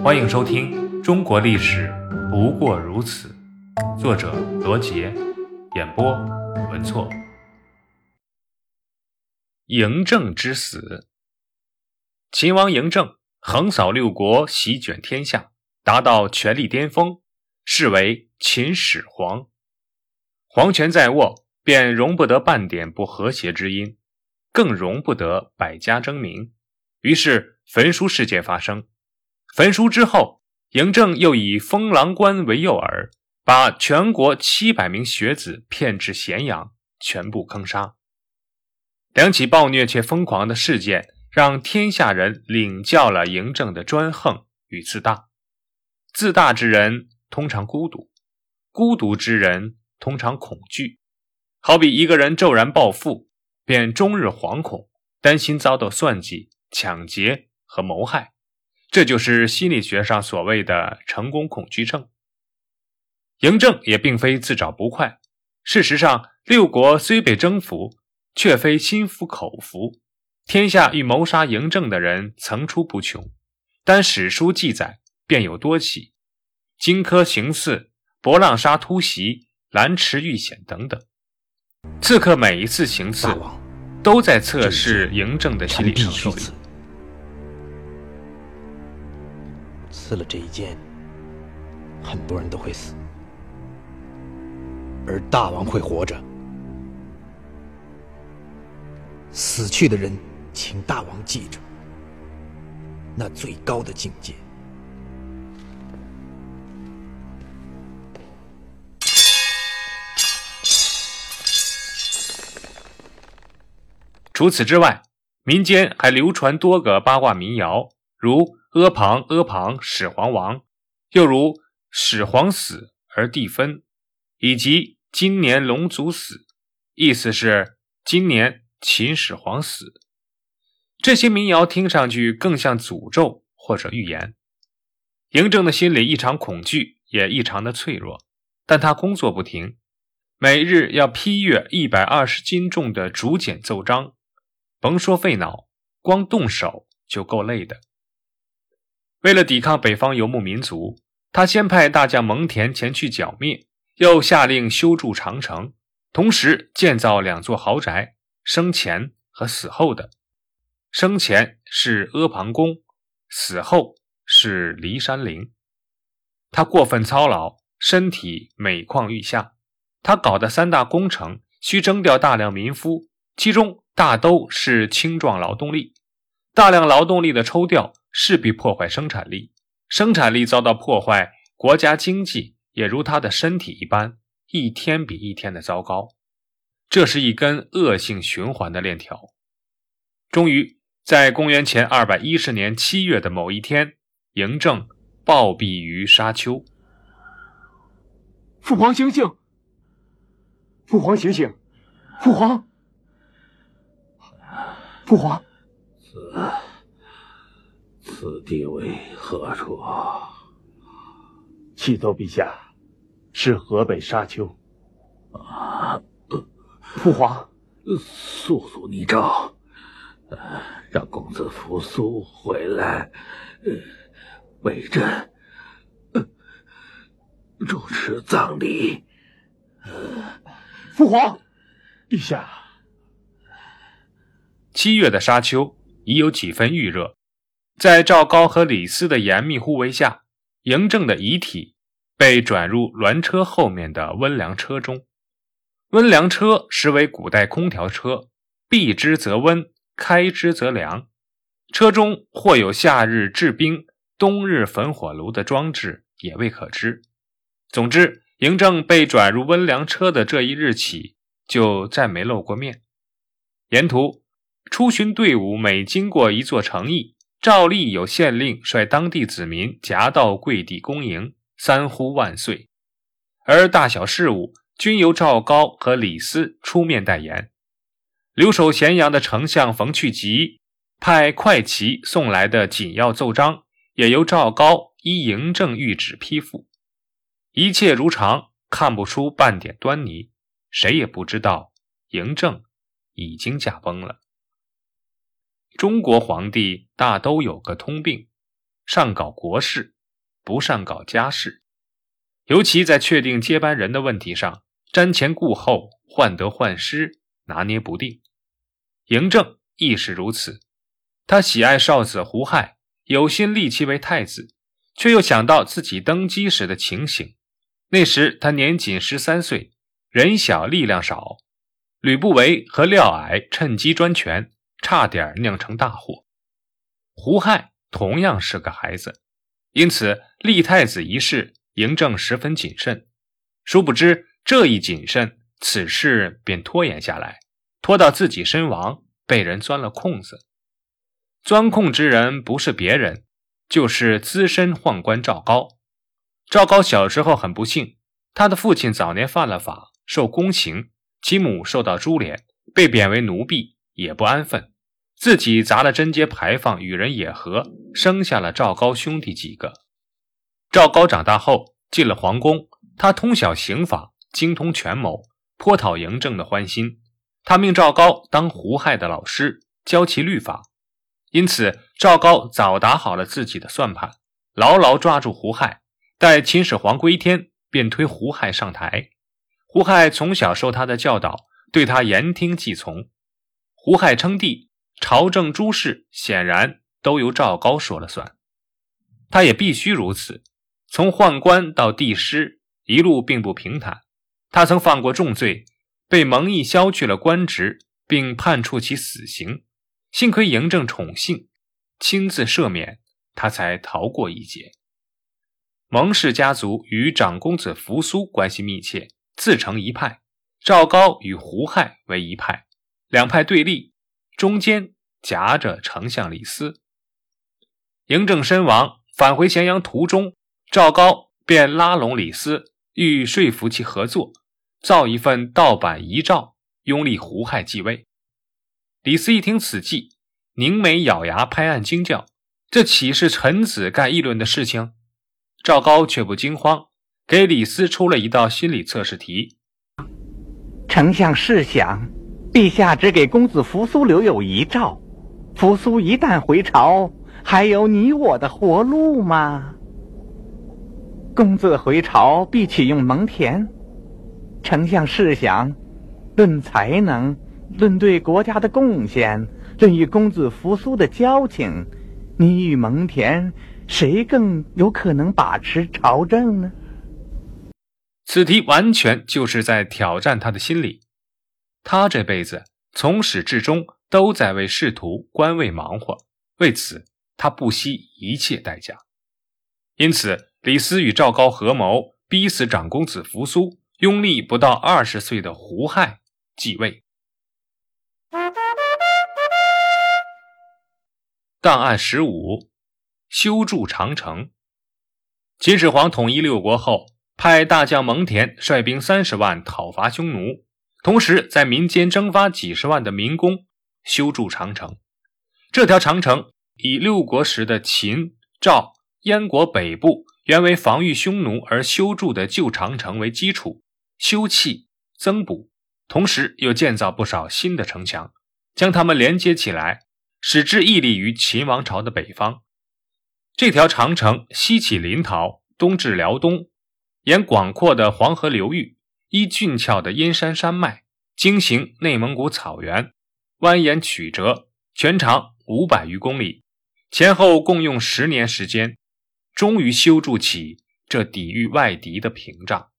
欢迎收听《中国历史不过如此》，作者罗杰，演播文措。嬴政之死。秦王嬴政横扫六国，席卷天下，达到权力巅峰，是为秦始皇。皇权在握，便容不得半点不和谐之音，更容不得百家争鸣。于是焚书事件发生。焚书之后，嬴政又以封郎官为诱饵，把全国700名学子骗至咸阳，全部坑杀。两起暴虐且疯狂的事件，让天下人领教了嬴政的专横与自大。自大之人通常孤独，孤独之人通常恐惧。好比一个人骤然暴富，便终日惶恐，担心遭到算计、抢劫和谋害，这就是心理学上所谓的成功恐惧症。嬴政也并非自找不快，事实上，六国虽被征服，却非心服口服，天下欲谋杀嬴政的人层出不穷，单史书记载便有多起，荆轲行刺、博浪沙突袭、兰池遇险等等。刺客每一次行刺都在测试嬴政的心理承受力。刺了这一箭，很多人都会死，而大王会活着。死去的人，请大王记住那最高的境界。除此之外，民间还流传多个八卦民谣，如阿房阿房始皇亡，又如始皇死而地分，以及今年龙族死，意思是今年秦始皇死。这些民谣听上去更像诅咒或者预言。嬴政的心里异常恐惧，也异常的脆弱，但他工作不停，每日要批阅120斤重的竹简奏章，甭说费脑，光动手就够累的。为了抵抗北方游牧民族，他先派大将蒙恬前去剿灭，又下令修筑长城，同时建造2座豪宅，生前和死后的。生前是阿房宫，死后是骊山陵。他过分操劳，身体每况愈下。他搞的3大工程需征调大量民夫，其中大都是青壮劳动力。大量劳动力的抽调势必破坏生产力，生产力遭到破坏，国家经济也如他的身体一般，一天比一天的糟糕。这是一根恶性循环的链条。终于在公元前210年7月的某一天，嬴政暴毙于沙丘。父皇醒醒！父皇醒醒！父皇！父皇！此地为何处？启奏陛下，是河北沙丘。父皇，速速拟诏，让公子扶苏回来，为朕主持葬礼。父皇，陛下。7月的沙丘已有几分预热，在赵高和李斯的严密护卫下，嬴政的遗体被转入銮车后面的温凉车中。温凉车实为古代空调车，闭之则温，开之则凉。车中或有夏日制冰、冬日焚火炉的装置，也未可知。总之，嬴政被转入温凉车的这一日起，就再没露过面。沿途出巡队伍每经过1座城邑，照例有县令率当地子民夹道跪地恭迎，三呼万岁。而大小事务均由赵高和李斯出面代言。留守咸阳的丞相冯去疾派快骑送来的紧要奏章，也由赵高依嬴政谕旨批复。一切如常，看不出半点端倪，谁也不知道嬴政已经驾崩了。中国皇帝大都有个通病，善搞国事，不善搞家事。尤其在确定接班人的问题上，瞻前顾后，患得患失，拿捏不定。嬴政亦是如此，他喜爱少子胡亥，有心立其为太子，却又想到自己登基时的情形。那时他年仅13岁，人小力量少，吕不韦和廖霭趁机专权，差点酿成大祸。胡亥同样是个孩子，因此立太子一事，嬴政十分谨慎。殊不知这一谨慎，此事便拖延下来，拖到自己身亡，被人钻了空子。钻空之人不是别人，就是资深宦官赵高。赵高小时候很不幸，他的父亲早年犯了法，受宫刑，其母受到株连，被贬为奴婢，也不安分，自己砸了贞节牌坊，与人野合，生下了赵高兄弟几个。赵高长大后进了皇宫，他通晓刑法，精通权谋，颇讨嬴政的欢心。他命赵高当胡亥的老师，教其律法。因此赵高早打好了自己的算盘，牢牢抓住胡亥，待秦始皇归天，便推胡亥上台。胡亥从小受他的教导，对他言听计从。胡亥称帝，朝政诸事显然都由赵高说了算，他也必须如此。从宦官到帝师，一路并不平坦，他曾犯过重罪，被蒙毅削去了官职，并判处其死刑。幸亏嬴政宠幸，亲自赦免，他才逃过一劫。蒙氏家族与长公子扶苏关系密切，自成一派，赵高与胡亥为一派，两派对立，中间夹着丞相李斯。嬴政身亡，返回咸阳途中，赵高便拉拢李斯，欲说服其合作，造一份盗版遗诏，拥立胡亥继位。李斯一听此计，凝眉咬牙，拍案惊叫，这岂是臣子该议论的事情？赵高却不惊慌，给李斯出了一道心理测试题。丞相试想，陛下只给公子扶苏留有遗诏，扶苏一旦回朝，还有你我的活路吗？公子回朝必启用蒙恬，丞相试想，论才能，论对国家的贡献，论与公子扶苏的交情，你与蒙恬谁更有可能把持朝政呢？此题完全就是在挑战他的心理。他这辈子从始至终都在为仕途官位忙活，为此他不惜一切代价。因此李斯与赵高合谋，逼死长公子扶苏，拥立不到20岁的胡亥继位。档案15：修筑长城。秦始皇统一六国后，派大将蒙恬率兵30万讨伐匈奴，同时在民间征发几十万的民工修筑长城。这条长城以六国时的秦、赵、燕国北部原为防御匈奴而修筑的旧长城为基础，修葺增补，同时又建造不少新的城墙，将它们连接起来，使之屹立于秦王朝的北方。这条长城西起临洮，东至辽东，沿广阔的黄河流域，依峻峭的阴山山脉，经行内蒙古草原，蜿蜒曲折，全长500余公里，前后共用10年时间，终于修筑起这抵御外敌的屏障。